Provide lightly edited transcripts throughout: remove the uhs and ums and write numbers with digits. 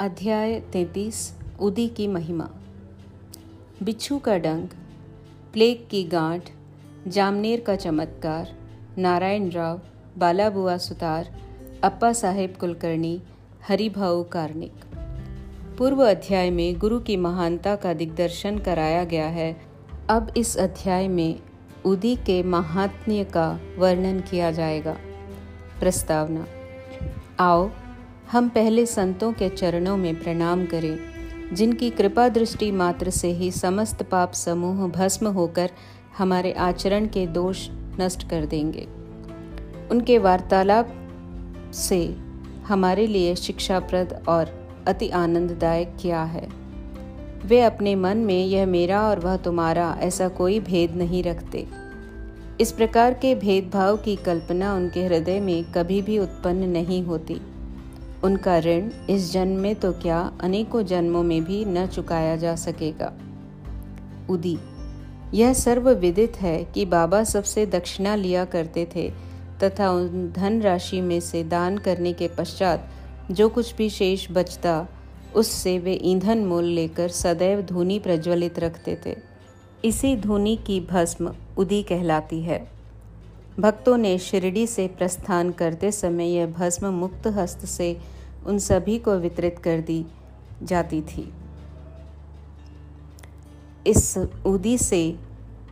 अध्याय 33 उदी की महिमा। बिच्छू का डंक, प्लेग की गांठ, जामनेर का चमत्कार, नारायण राव, बालाबुआ सुतार, अप्पा साहेब कुलकर्णी, हरिभाऊ कार्णिक। पूर्व अध्याय में गुरु की महानता का दिग्दर्शन कराया गया है। अब इस अध्याय में उदी के महात्म्य का वर्णन किया जाएगा। प्रस्तावना। आओ हम पहले संतों के चरणों में प्रणाम करें, जिनकी कृपा दृष्टि मात्र से ही समस्त पाप समूह भस्म होकर हमारे आचरण के दोष नष्ट कर देंगे। उनके वार्तालाप से हमारे लिए शिक्षाप्रद और अति आनंददायक क्या है। वे अपने मन में यह मेरा और वह तुम्हारा ऐसा कोई भेद नहीं रखते। इस प्रकार के भेदभाव की कल्पना उनके हृदय में कभी भी उत्पन्न नहीं होती। उनका ऋण इस जन्म में तो क्या अनेकों जन्मों में भी न चुकाया जा सकेगा। उदी। यह सर्वविदित है कि बाबा सबसे दक्षिणा लिया करते थे तथा उन धन राशि में से दान करने के पश्चात जो कुछ भी शेष बचता उससे वे ईंधन मोल लेकर सदैव धूनी प्रज्वलित रखते थे। इसी धूनी की भस्म उदी कहलाती है। भक्तों ने शिरडी से प्रस्थान करते समय यह भस्म मुक्त हस्त से उन सभी को वितरित कर दी जाती थी। इस उदी से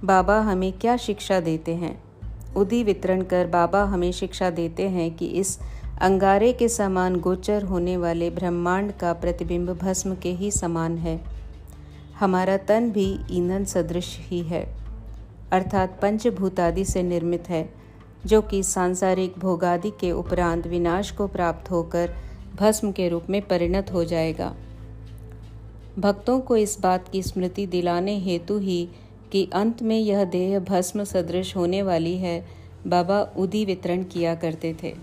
बाबा हमें क्या शिक्षा देते हैं? उदी वितरण कर बाबा हमें शिक्षा देते हैं कि इस अंगारे के समान गोचर होने वाले ब्रह्मांड का प्रतिबिंब भस्म के ही समान है। हमारा तन भी ईंधन सदृश ही है, अर्थात पंचभूतादि से निर्मित है, जो कि सांसारिक भोगादि के उपरांत विनाश को प्राप्त होकर भस्म के रूप में परिणत हो जाएगा। भक्तों को इस बात की स्मृति दिलाने हेतु ही कि अंत में यह देह भस्म सदृश होने वाली है, बाबा उदी वितरण किया करते थे।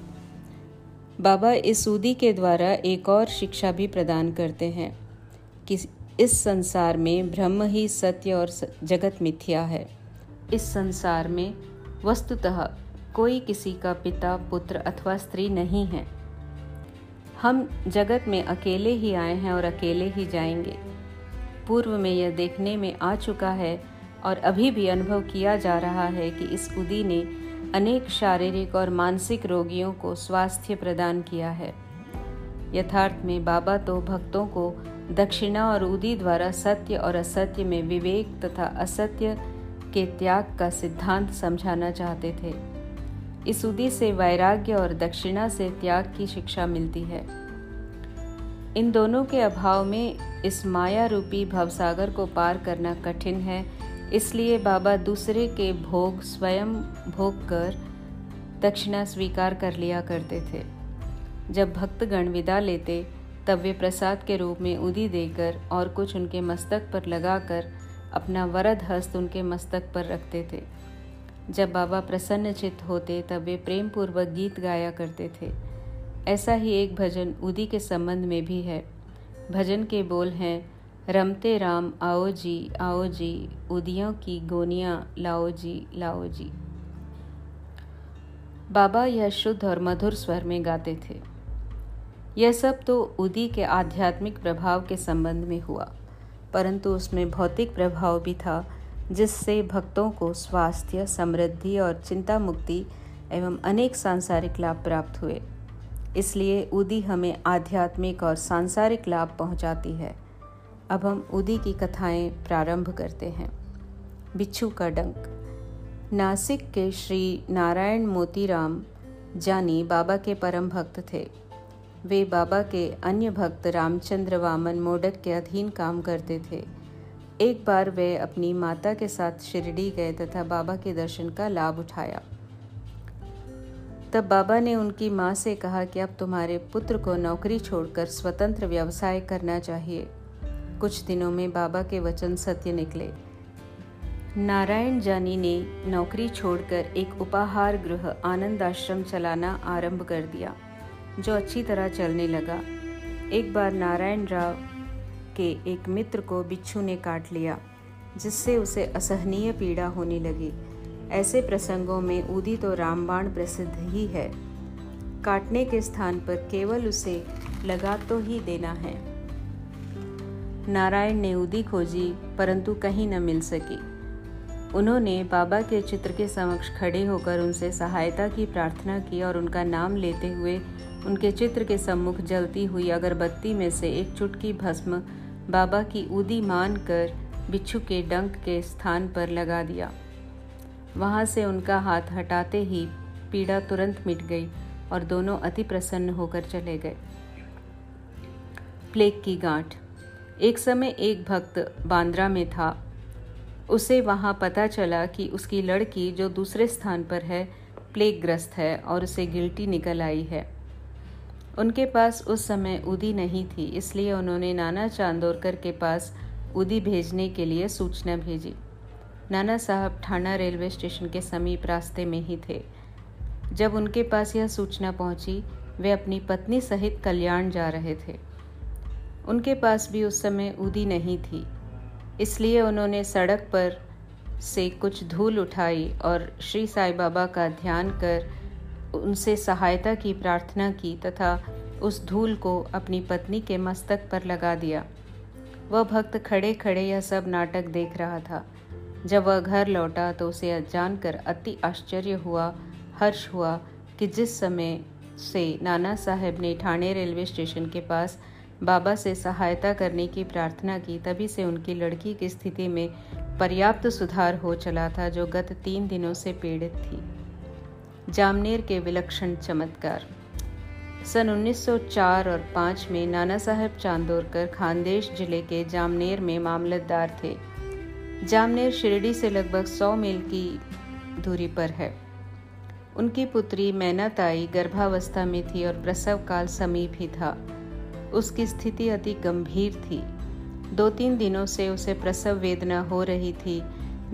बाबा इस उदी के द्वारा एक और शिक्षा भी प्रदान करते हैं कि इस संसार में ब्रह्म ही सत्य और जगत मिथ्या है। इस संसार में वस्तुतः कोई किसी का पिता, पुत्र अथवा स्त्री नहीं है। हम जगत में अकेले ही आए हैं और अकेले ही जाएंगे। पूर्व में यह देखने में आ चुका है और अभी भी अनुभव किया जा रहा है कि इस उदी ने अनेक शारीरिक और मानसिक रोगियों को स्वास्थ्य प्रदान किया है। यथार्थ में बाबा तो भक्तों को दक्षिणा और उदी द्वारा सत्य और असत्य में विवेक तथा असत्य के त्याग का सिद्धांत समझाना चाहते थे। इस उदी से वैराग्य और दक्षिणा से त्याग की शिक्षा मिलती है। इन दोनों के अभाव में इस माया रूपी भवसागर को पार करना कठिन है, इसलिए बाबा दूसरे के भोग स्वयं भोग कर दक्षिणा स्वीकार कर लिया करते थे। जब भक्तगण विदा लेते तब वे प्रसाद के रूप में उदी देकर और कुछ उनके मस्तक पर लगाकर अपना वरद हस्त उनके मस्तक पर रखते थे। जब बाबा प्रसन्नचित्त होते तब वे प्रेम पूर्वक गीत गाया करते थे। ऐसा ही एक भजन उदी के संबंध में भी है। भजन के बोल हैं: रमते राम आओ जी उदियों की गोनियां लाओ जी लाओ जी। बाबा यह शुद्ध और मधुर स्वर में गाते थे। यह सब तो उदी के आध्यात्मिक प्रभाव के संबंध में हुआ, परंतु उसमें भौतिक प्रभाव भी था, जिससे भक्तों को स्वास्थ्य, समृद्धि और चिंता मुक्ति एवं अनेक सांसारिक लाभ प्राप्त हुए। इसलिए उदी हमें आध्यात्मिक और सांसारिक लाभ पहुंचाती है। अब हम उदी की कथाएं प्रारंभ करते हैं। बिच्छू का डंक। नासिक के श्री नारायण मोतीराम जानी बाबा के परम भक्त थे। वे बाबा के अन्य भक्त रामचंद्र वामन मोडक के अधीन काम करते थे। एक बार वे अपनी माता के साथ शिरडी गए तथा बाबा के दर्शन का लाभ उठाया। तब बाबा ने उनकी माँ से कहा कि अब तुम्हारे पुत्र को नौकरी छोड़कर स्वतंत्र व्यवसाय करना चाहिए। कुछ दिनों में बाबा के वचन सत्य निकले। नारायण जानी ने नौकरी छोड़कर एक उपाहार गृह आनंद आश्रम चलाना आरंभ कर दिया, जो अच्छी तरह चलने लगा। एक बार नारायण राव के एक मित्र को बिच्छू ने काट लिया, जिससे उसे असहनीय पीड़ा होने लगी। ऐसे प्रसंगों में उदी तो रामबाण प्रसिद्ध ही है। काटने के स्थान पर केवल उसे लगा तो ही देना है। नारायण ने उदी खोजी परंतु कहीं न मिल सकी। उन्होंने बाबा के चित्र के समक्ष खड़े होकर उनसे सहायता की प्रार्थना की और उनका नाम लेते हुए उनके चित्र के सम्मुख जलती हुई अगरबत्ती में से एक चुटकी भस्म बाबा की उदी मानकर बिच्छू के डंक के स्थान पर लगा दिया। वहाँ से उनका हाथ हटाते ही पीड़ा तुरंत मिट गई और दोनों अति प्रसन्न होकर चले गए। प्लेग की गांठ। एक समय एक भक्त बांद्रा में था। उसे वहाँ पता चला कि उसकी लड़की जो दूसरे स्थान पर है प्लेगग्रस्त है और उसे गिल्टी निकल आई है। उनके पास उस समय उदी नहीं थी, इसलिए उन्होंने नाना चांदोरकर के पास उदी भेजने के लिए सूचना भेजी। नाना साहब ठाणा रेलवे स्टेशन के समीप रास्ते में ही थे। जब उनके पास यह सूचना पहुंची, वे अपनी पत्नी सहित कल्याण जा रहे थे। उनके पास भी उस समय उदी नहीं थी, इसलिए उन्होंने सड़क पर से कुछ धूल उठाई और श्री साईं बाबा का ध्यान कर उनसे सहायता की प्रार्थना की तथा उस धूल को अपनी पत्नी के मस्तक पर लगा दिया। वह भक्त खड़े खड़े यह सब नाटक देख रहा था। जब वह घर लौटा तो उसे जानकर अति आश्चर्य हुआ, हर्ष हुआ कि जिस समय से नाना साहब ने ठाणे रेलवे स्टेशन के पास बाबा से सहायता करने की प्रार्थना की, तभी से उनकी लड़की की स्थिति में पर्याप्त सुधार हो चला था, जो गत 3 दिनों से पीड़ित थी। जामनेर के विलक्षण चमत्कार। सन 1904 और 5 में नाना साहब चांदोरकर खानदेश जिले के जामनेर में मामलतदार थे। जामनेर शिरडी से लगभग 100 मील की दूरी पर है। उनकी पुत्री मैनाताई गर्भावस्था में थी और प्रसव काल समीप ही था। उसकी स्थिति अति गंभीर थी। 2-3 दिनों से उसे प्रसव वेदना हो रही थी।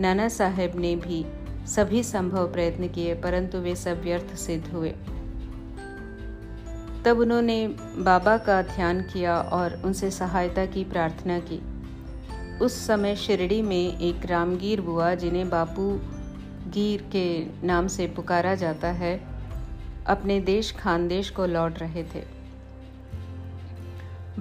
नाना साहब ने भी सभी संभव प्रयत्न किए परंतु वे सब व्यर्थ सिद्ध हुए। तब उन्होंने बाबा का ध्यान किया और उनसे सहायता की प्रार्थना की। उस समय शिरडी में एक रामगीर बुआ, जिन्हें बापू गीर के नाम से पुकारा जाता है, अपने देश खानदेश को लौट रहे थे।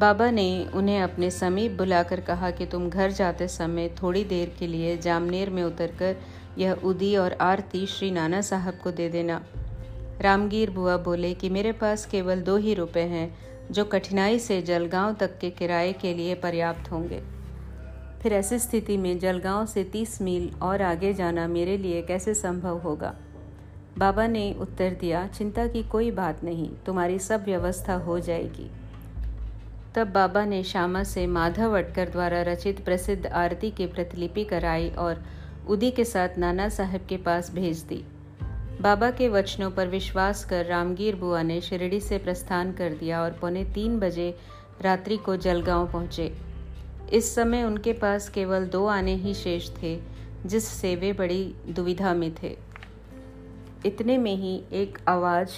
बाबा ने उन्हें अपने समीप बुलाकर कहा कि तुम घर जाते समय थोड़ी देर के लिए जामनेर में उतरकर यह उदी और आरती श्री नाना साहब को दे देना। रामगीर बुआ बोले कि मेरे पास केवल 2 ही रुपए हैं, जो कठिनाई से जलगांव तक के किराए के लिए पर्याप्त होंगे। फिर ऐसी स्थिति में जलगांव से 30 मील और आगे जाना मेरे लिए कैसे संभव होगा। बाबा ने उत्तर दिया, चिंता की कोई बात नहीं, तुम्हारी सब व्यवस्था हो जाएगी। तब बाबा ने श्यामा से माधव अटकर द्वारा रचित प्रसिद्ध आरती की प्रतिलिपि कराई और उदी के साथ नाना साहब के पास भेज दी। बाबा के वचनों पर विश्वास कर रामगीर बुआ ने शिरडी से प्रस्थान कर दिया और 2:45 बजे रात्रि को जलगांव पहुँचे। इस समय उनके पास केवल 2 आने ही शेष थे, जिससे वे बड़ी दुविधा में थे। इतने में ही एक आवाज़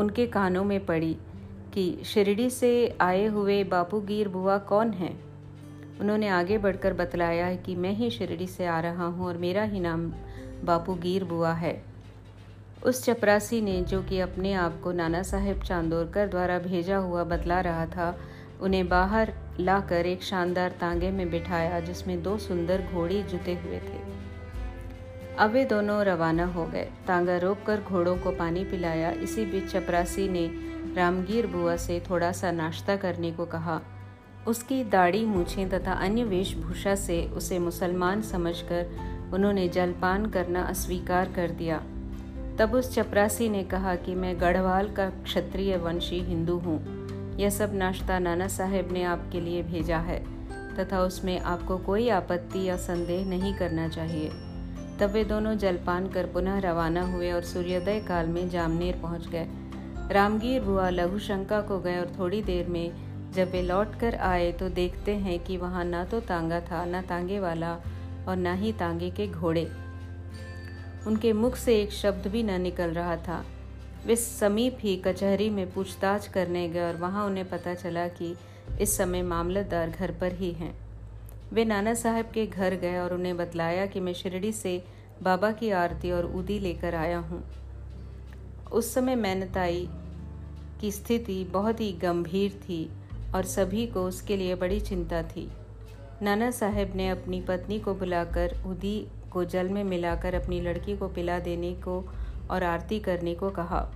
उनके कानों में पड़ी कि शिरडी से आए हुए बापूगीर बुआ कौन हैं। उन्होंने आगे बढ़कर बतलाया है कि मैं ही शिरडी से आ रहा हूँ और मेरा ही नाम बापूगीर बुआ है। उस चपरासी ने, जो कि अपने आप को नाना साहब चांदोरकर द्वारा भेजा हुआ बतला रहा था, उन्हें बाहर लाकर एक शानदार तांगे में बिठाया, जिसमें 2 सुंदर घोड़ी जुते हुए थे। अब वे दोनों रवाना हो गए। तांगा रोककर घोड़ों को पानी पिलाया। इसी बीच चपरासी ने रामगीर बुआ से थोड़ा सा नाश्ता करने को कहा। उसकी दाढ़ी, मूछें तथा अन्य वेशभूषा से उसे मुसलमान समझकर उन्होंने जलपान करना अस्वीकार कर दिया। तब उस चपरासी ने कहा कि मैं गढ़वाल का क्षत्रिय वंशी हिंदू हूँ। यह सब नाश्ता नाना साहब ने आपके लिए भेजा है तथा उसमें आपको कोई आपत्ति या संदेह नहीं करना चाहिए। तब वे दोनों जलपान कर पुनः रवाना हुए और सूर्योदय काल में जामनेर पहुंच गए। रामगीर बुआ लघुशंका को गए और थोड़ी देर में जब वे लौट कर आए तो देखते हैं कि वहाँ ना तो तांगा था, ना तांगे वाला और ना ही तांगे के घोड़े। उनके मुख से एक शब्द भी न निकल रहा था। वे समीप ही कचहरी में पूछताछ करने गए और वहाँ उन्हें पता चला कि इस समय मामलतदार घर पर ही हैं। वे नाना साहब के घर गए और उन्हें बतलाया कि मैं शिरडी से बाबा की आरती और उदी लेकर आया हूँ। उस समय मैनाताई की स्थिति बहुत ही गंभीर थी। और सभी को उसके लिए बड़ी चिंता थी। नाना साहब ने अपनी पत्नी को बुलाकर उदी को जल में मिलाकर अपनी लड़की को पिला देने को और आरती करने को कहा।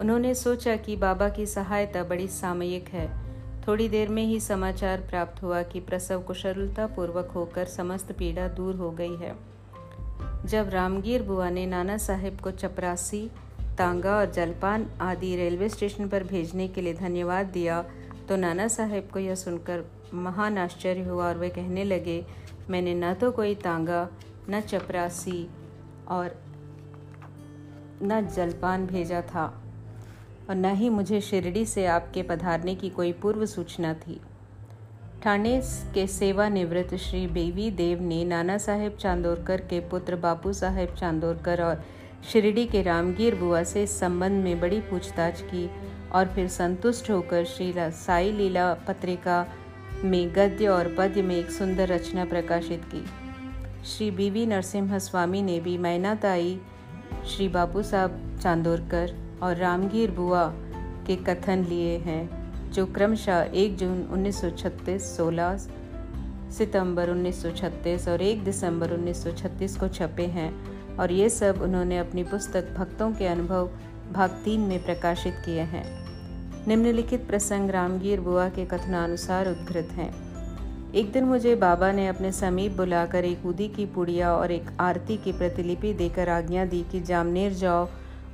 उन्होंने सोचा कि बाबा की सहायता बड़ी सामयिक है। थोड़ी देर में ही समाचार प्राप्त हुआ कि प्रसव कुशलतापूर्वक होकर समस्त पीड़ा दूर हो गई है। जब रामगीर बुआ ने नाना साहब को चपरासी, तांगा और जलपान आदि रेलवे स्टेशन पर भेजने के लिए धन्यवाद दिया तो नाना साहब को यह सुनकर महान आश्चर्य हुआ और वे कहने लगे, मैंने न तो कोई तांगा, न चपरासी और न जलपान भेजा था और न ही मुझे शिरडी से आपके पधारने की कोई पूर्व सूचना थी। ठाणे के सेवानिवृत्त श्री बेबी देव ने नाना साहब चांदोरकर के पुत्र बापू साहेब चांदोरकर और शिरडी के रामगीर बुआ से इस संबंध में बड़ी पूछताछ की और फिर संतुष्ट होकर श्री साई लीला पत्रिका में गद्य और पद्य में एक सुंदर रचना प्रकाशित की। श्री बी.वी. नरसिम्हा स्वामी ने भी मैनाताई, श्री बापू साहब चांदोरकर और रामगीर बुआ के कथन लिए हैं, जो क्रमशः 1 जून 1936, 16 सितंबर 1936 और 1 दिसंबर 1936 को छपे हैं और ये सब उन्होंने अपनी पुस्तक भक्तों के अनुभव भाग 3 में प्रकाशित किए हैं। निम्नलिखित प्रसंग रामगीर बुआ के कथनानुसार उद्धृत हैं। एक दिन मुझे बाबा ने अपने समीप बुलाकर एक उदी की पुड़िया और एक आरती की प्रतिलिपि देकर आज्ञा दी कि जामनेर जाओ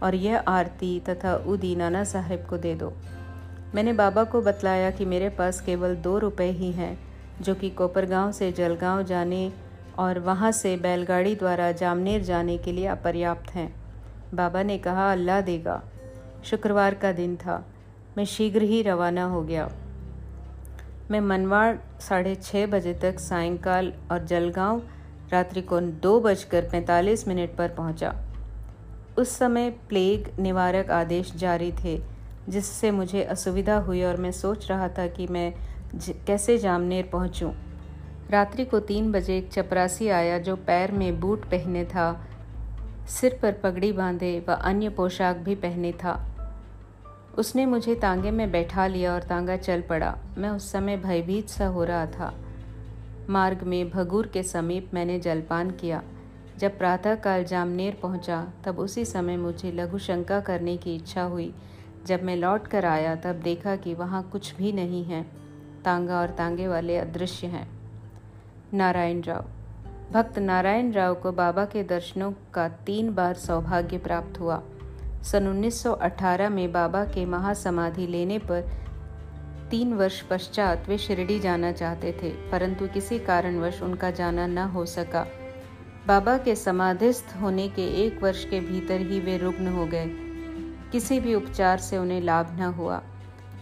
और यह आरती तथा उदी नाना साहब को दे दो। मैंने बाबा को बतलाया कि मेरे पास केवल 2 रुपए ही हैं, जो कि कोपरगांव से जलगांव जाने और वहां से बैलगाड़ी द्वारा जामनेर जाने के लिए अपर्याप्त हैं। बाबा ने कहा, अल्लाह देगा। शुक्रवार का दिन था। मैं शीघ्र ही रवाना हो गया। मैं मनवाड़ 6:30 बजे तक सायंकाल और जलगांव रात्रि को 2:45 पर पहुंचा। उस समय प्लेग निवारक आदेश जारी थे, जिससे मुझे असुविधा हुई और मैं सोच रहा था कि मैं कैसे जामनेर पहुंचूं। रात्रि को 3 बजे एक चपरासी आया, जो पैर में बूट पहने था, सिर पर पगड़ी बांधे व अन्य पोशाक भी पहने था। उसने मुझे तांगे में बैठा लिया और तांगा चल पड़ा। मैं उस समय भयभीत सा हो रहा था। मार्ग में भगूर के समीप मैंने जलपान किया। जब प्रातःकाल जामनेर पहुंचा, तब उसी समय मुझे लघुशंका करने की इच्छा हुई। जब मैं लौट कर आया, तब देखा कि वहां कुछ भी नहीं है। तांगा और तांगे वाले अदृश्य हैं। नारायण राव। भक्त नारायण राव को बाबा के दर्शनों का 3 बार सौभाग्य प्राप्त हुआ। सन 1918 में बाबा के महासमाधि लेने पर 3 वर्ष पश्चात वे शिरडी जाना चाहते थे, परंतु किसी कारणवश उनका जाना न हो सका। बाबा के समाधिस्थ होने के 1 वर्ष के भीतर ही वे रुग्ण हो गए। किसी भी उपचार से उन्हें लाभ न हुआ।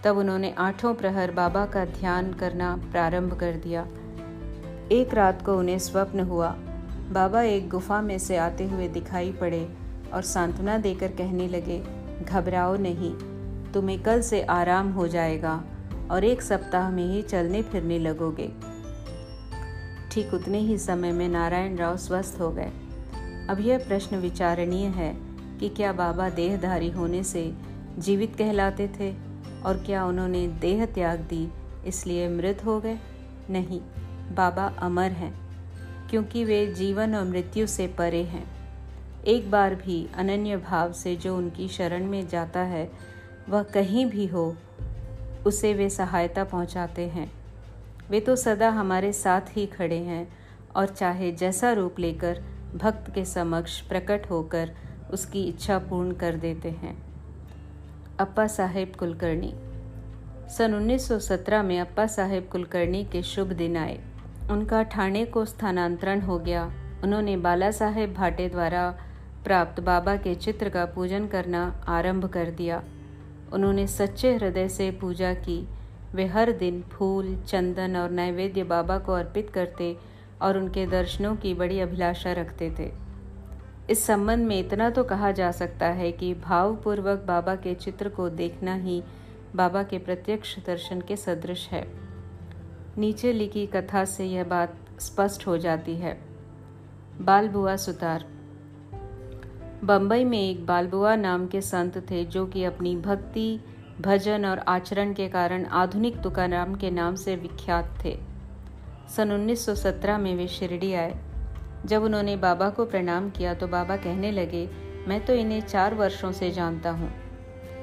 तब उन्होंने 8 प्रहर बाबा का ध्यान करना प्रारंभ कर दिया। एक रात को उन्हें स्वप्न हुआ, बाबा एक गुफा में से आते हुए दिखाई पड़े और सांत्वना देकर कहने लगे, घबराओ नहीं, तुम्हें कल से आराम हो जाएगा और 1 सप्ताह में ही चलने फिरने लगोगे। ठीक उतने ही समय में नारायण राव स्वस्थ हो गए। अब यह प्रश्न विचारणीय है कि क्या बाबा देहधारी होने से जीवित कहलाते थे और क्या उन्होंने देह त्याग दी इसलिए मृत हो गए? नहीं, बाबा अमर हैं, क्योंकि वे जीवन और मृत्यु से परे हैं। एक बार भी अनन्य भाव से जो उनकी शरण में जाता है, वह कहीं भी हो, उसे वे सहायता पहुंचाते हैं। वे तो सदा हमारे साथ ही खड़े हैं और चाहे जैसा रूप लेकर भक्त के समक्ष प्रकट होकर उसकी इच्छा पूर्ण कर देते हैं। अप्पा साहेब कुलकर्णी। सन 1917 में अप्पा साहेब कुलकर्णी के शुभ दिन आए। उनका ठाणे को स्थानांतरण हो गया। उन्होंने बाला साहेब भाटे द्वारा प्राप्त बाबा के चित्र का पूजन करना आरंभ कर दिया। उन्होंने सच्चे हृदय से पूजा की। वे हर दिन फूल, चंदन और नैवेद्य बाबा को अर्पित करते और उनके दर्शनों की बड़ी अभिलाषा रखते थे। इस संबंध में इतना तो कहा जा सकता है कि भावपूर्वक बाबा के चित्र को देखना ही बाबा के प्रत्यक्ष दर्शन के सदृश है। नीचे लिखी कथा से यह बात स्पष्ट हो जाती है। बालाबुआ सुतार। बंबई में एक बालाबुआ नाम के संत थे, जो कि अपनी भक्ति भजन और आचरण के कारण आधुनिक तुकाराम के नाम से विख्यात थे। सन 1917 में वे शिरडी आए। जब उन्होंने बाबा को प्रणाम किया तो बाबा कहने लगे, मैं तो इन्हें 4 वर्षों से जानता हूँ।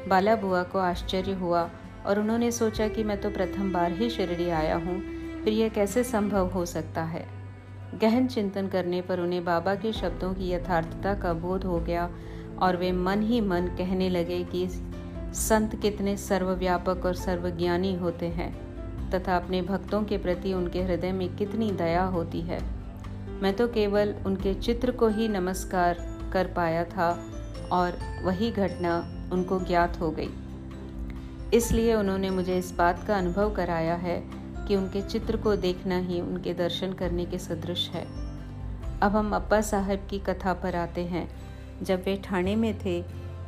बालाबुआ को आश्चर्य हुआ और उन्होंने सोचा कि मैं तो प्रथम बार ही शिरडी आया हूँ, फिर यह कैसे संभव हो सकता है। गहन चिंतन करने पर उन्हें बाबा के शब्दों की यथार्थता का बोध हो गया और वे मन ही मन कहने लगे कि संत कितने सर्वव्यापक और सर्वज्ञानी होते हैं तथा अपने भक्तों के प्रति उनके हृदय में कितनी दया होती है। मैं तो केवल उनके चित्र को ही नमस्कार कर पाया था और वही घटना उनको ज्ञात हो गई। इसलिए उन्होंने मुझे इस बात का अनुभव कराया है कि उनके चित्र को देखना ही उनके दर्शन करने के सदृश है। अब हम अप्पा साहब की कथा पर आते हैं। जब वे ठाणे में थे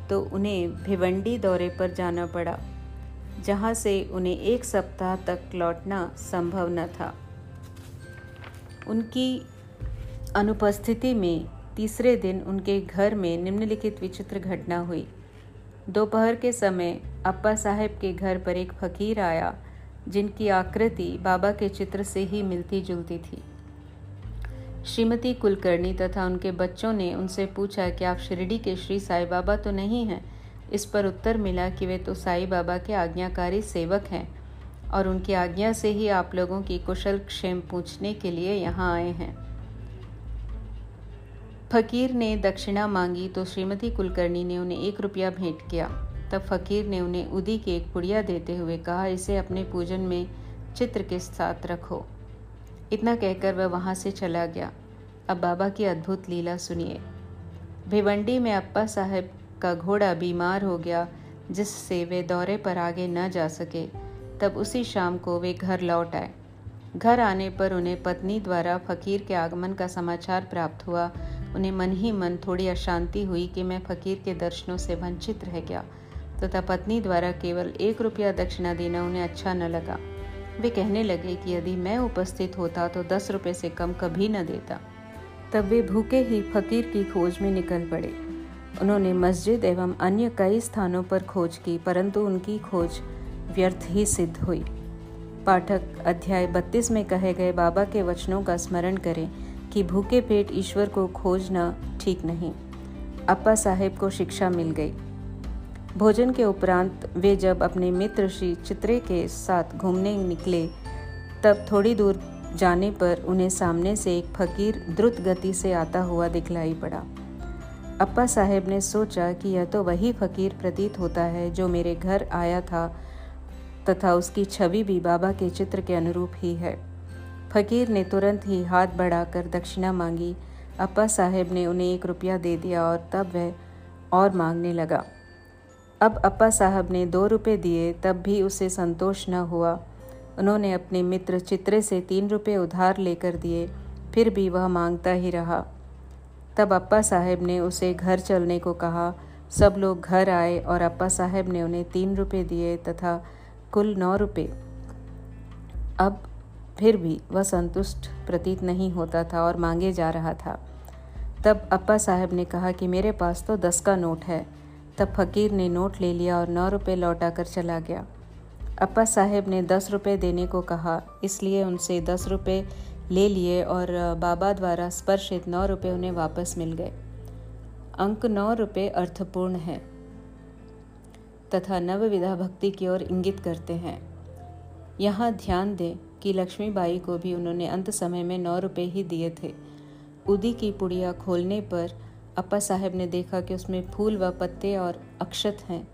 तो उन्हें भिवंडी दौरे पर जाना पड़ा, जहाँ से उन्हें 1 सप्ताह तक लौटना संभव न था। उनकी अनुपस्थिति में तीसरे दिन उनके घर में निम्नलिखित विचित्र घटना हुई। दोपहर के समय अप्पा साहब के घर पर एक फकीर आया, जिनकी आकृति बाबा के चित्र से ही मिलती जुलती थी। श्रीमती कुलकर्णी तथा उनके बच्चों ने उनसे पूछा कि आप शिरडी के श्री साईं बाबा तो नहीं हैं। इस पर उत्तर मिला कि वे तो साईं बाबा के आज्ञाकारी सेवक हैं और उनकी आज्ञा से ही आप लोगों की कुशल क्षेम पूछने के लिए यहाँ आए हैं। फकीर ने दक्षिणा मांगी तो श्रीमती कुलकर्णी ने उन्हें 1 रुपया भेंट किया। तब फकीर ने उन्हें उदी की एक पुड़िया देते हुए कहा, इसे अपने पूजन में चित्र के साथ रखो। इतना कहकर वह वहाँ से चला गया। अब बाबा की अद्भुत लीला सुनिए। भिवंडी में अप्पा साहब का घोड़ा बीमार हो गया, जिससे वे दौरे पर आगे न जा सके। तब उसी शाम को वे घर लौट आए। घर आने पर उन्हें पत्नी द्वारा फकीर के आगमन का समाचार प्राप्त हुआ। उन्हें मन ही मन थोड़ी अशांति हुई कि मैं फकीर के दर्शनों से वंचित रह गया तथा पत्नी द्वारा केवल 1 रुपया दक्षिणा देना उन्हें अच्छा न लगा। वे कहने लगे कि यदि मैं उपस्थित होता तो 10 रुपये से कम कभी न देता। तब वे भूखे ही फकीर की खोज में निकल पड़े। उन्होंने मस्जिद एवं अन्य कई स्थानों पर खोज की, परंतु उनकी खोज व्यर्थ ही सिद्ध हुई। पाठक अध्याय 32 में कहे गए बाबा के वचनों का स्मरण करें कि भूखे पेट ईश्वर को खोजना ठीक नहीं। अप्पा साहेब को शिक्षा मिल गई। भोजन के उपरांत वे जब अपने मित्र श्री चित्रे के साथ घूमने निकले, तब थोड़ी दूर जाने पर उन्हें सामने से एक फकीर द्रुत गति से आता हुआ दिखलाई पड़ा। अप्पा साहेब ने सोचा कि यह तो वही फकीर प्रतीत होता है जो मेरे घर आया था तथा उसकी छवि भी बाबा के चित्र के अनुरूप ही है। फकीर ने तुरंत ही हाथ बढ़ाकर दक्षिणा मांगी। अप्पा साहेब ने उन्हें 1 रुपया दे दिया और तब वह और मांगने लगा। अब अप्पा साहब ने 2 रुपये दिए, तब भी उसे संतोष न हुआ। उन्होंने अपने मित्र चित्रे से 3 रुपये उधार लेकर दिए, फिर भी वह मांगता ही रहा। तब अप्पा साहब ने उसे घर चलने को कहा। सब लोग घर आए और अप्पा साहब ने उन्हें 3 रुपये दिए तथा कुल 9 रुपये। अब फिर भी वह संतुष्ट प्रतीत नहीं होता था और मांगे जा रहा था। तब अप्पा साहब ने कहा कि मेरे पास तो 10 का नोट है। तब फकीर ने नोट ले लिया और 9 रुपये लौटा कर चला गया। अप्पा साहेब ने 10 रुपये देने को कहा, इसलिए उनसे 10 रुपये ले लिए और बाबा द्वारा स्पर्शित 9 रुपये उन्हें वापस मिल गए। अंक 9 रुपये अर्थपूर्ण है तथा नवविधा भक्ति की ओर इंगित करते हैं। यहाँ ध्यान दें कि लक्ष्मीबाई को भी उन्होंने अंत समय में 9 रुपये ही दिए थे। उदी की पुड़िया खोलने पर अप्पा साहब ने देखा कि उसमें फूल व पत्ते और अक्षत हैं।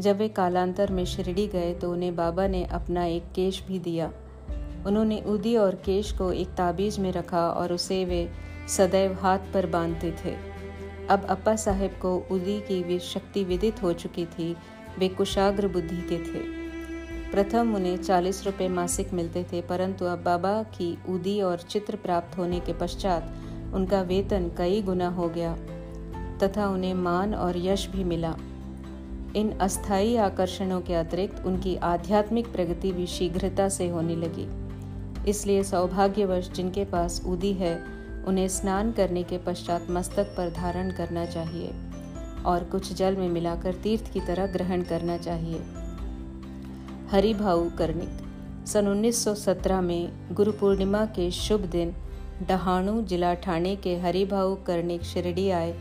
जब वे कालांतर में शिरडी गए तो उन्हें बाबा ने अपना एक केश भी दिया। उन्होंने उदी और केश को एक ताबीज़ में रखा और उसे वे सदैव हाथ पर बांधते थे। अब अप्पा साहब को उदी की शक्ति विदित हो चुकी थी। वे कुशाग्र बुद्धि के थे। प्रथम उन्हें 40 रुपये मासिक मिलते थे, परंतु अब बाबा की उदी और चित्र प्राप्त होने के पश्चात उनका वेतन कई गुना हो गया तथा उन्हें मान और यश भी मिला। इन अस्थायी आकर्षणों के अतिरिक्त उनकी आध्यात्मिक प्रगति भी शीघ्रता से होने लगी। इसलिए सौभाग्यवश जिनके पास उदी है उन्हें स्नान करने के पश्चात मस्तक पर धारण करना चाहिए और कुछ जल में मिलाकर तीर्थ की तरह ग्रहण करना चाहिए। हरिभाऊ कार्णिक। सन 1917 में गुरु पूर्णिमा के शुभ दिन दहानू जिला ठाणे के हरिभाऊ कार्णिक शिरडी आए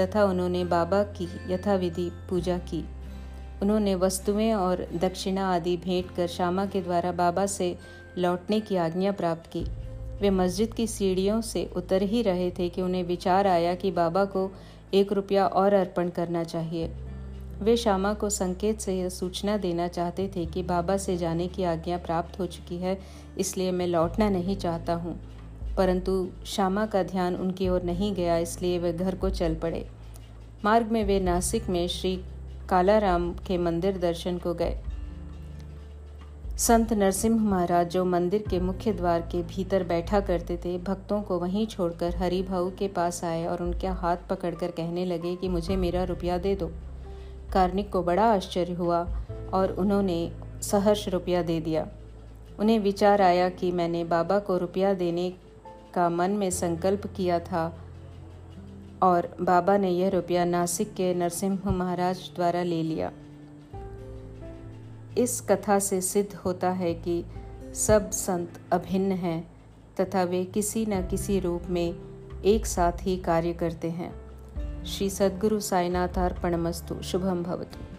तथा उन्होंने बाबा की यथाविधि पूजा की। उन्होंने वस्तुएं और दक्षिणा आदि भेंट कर श्यामा के द्वारा बाबा से लौटने की आज्ञा प्राप्त की। वे मस्जिद की सीढ़ियों से उतर ही रहे थे कि उन्हें विचार आया कि बाबा को 1 रुपया और अर्पण करना चाहिए। वे श्यामा को संकेत से यह सूचना देना चाहते थे कि बाबा से जाने की आज्ञा प्राप्त हो चुकी है, इसलिए मैं लौटना नहीं चाहता हूँ। परंतु श्यामा का ध्यान उनकी ओर नहीं गया, इसलिए वे घर को चल पड़े। मार्ग में वे नासिक में श्री कालाराम के मंदिर दर्शन को गए। संत नरसिंह महाराज जो मंदिर के मुख्य द्वार के भीतर बैठा करते थे, भक्तों को वहीं छोड़कर हरिभाऊ के पास आए और उनके हाथ पकड़कर कहने लगे कि मुझे मेरा रुपया दे दो। कार्णिक को बड़ा आश्चर्य हुआ और उन्होंने सहर्ष रुपया दे दिया। उन्हें विचार आया कि मैंने बाबा को रुपया देने का मन में संकल्प किया था और बाबा ने यह रुपया नासिक के नरसिंह महाराज द्वारा ले लिया। इस कथा से सिद्ध होता है कि सब संत अभिन्न हैं तथा वे किसी न किसी रूप में एक साथ ही कार्य करते हैं। श्री सद्गुरु साईनाथार्पणमस्तु। शुभम भवतु।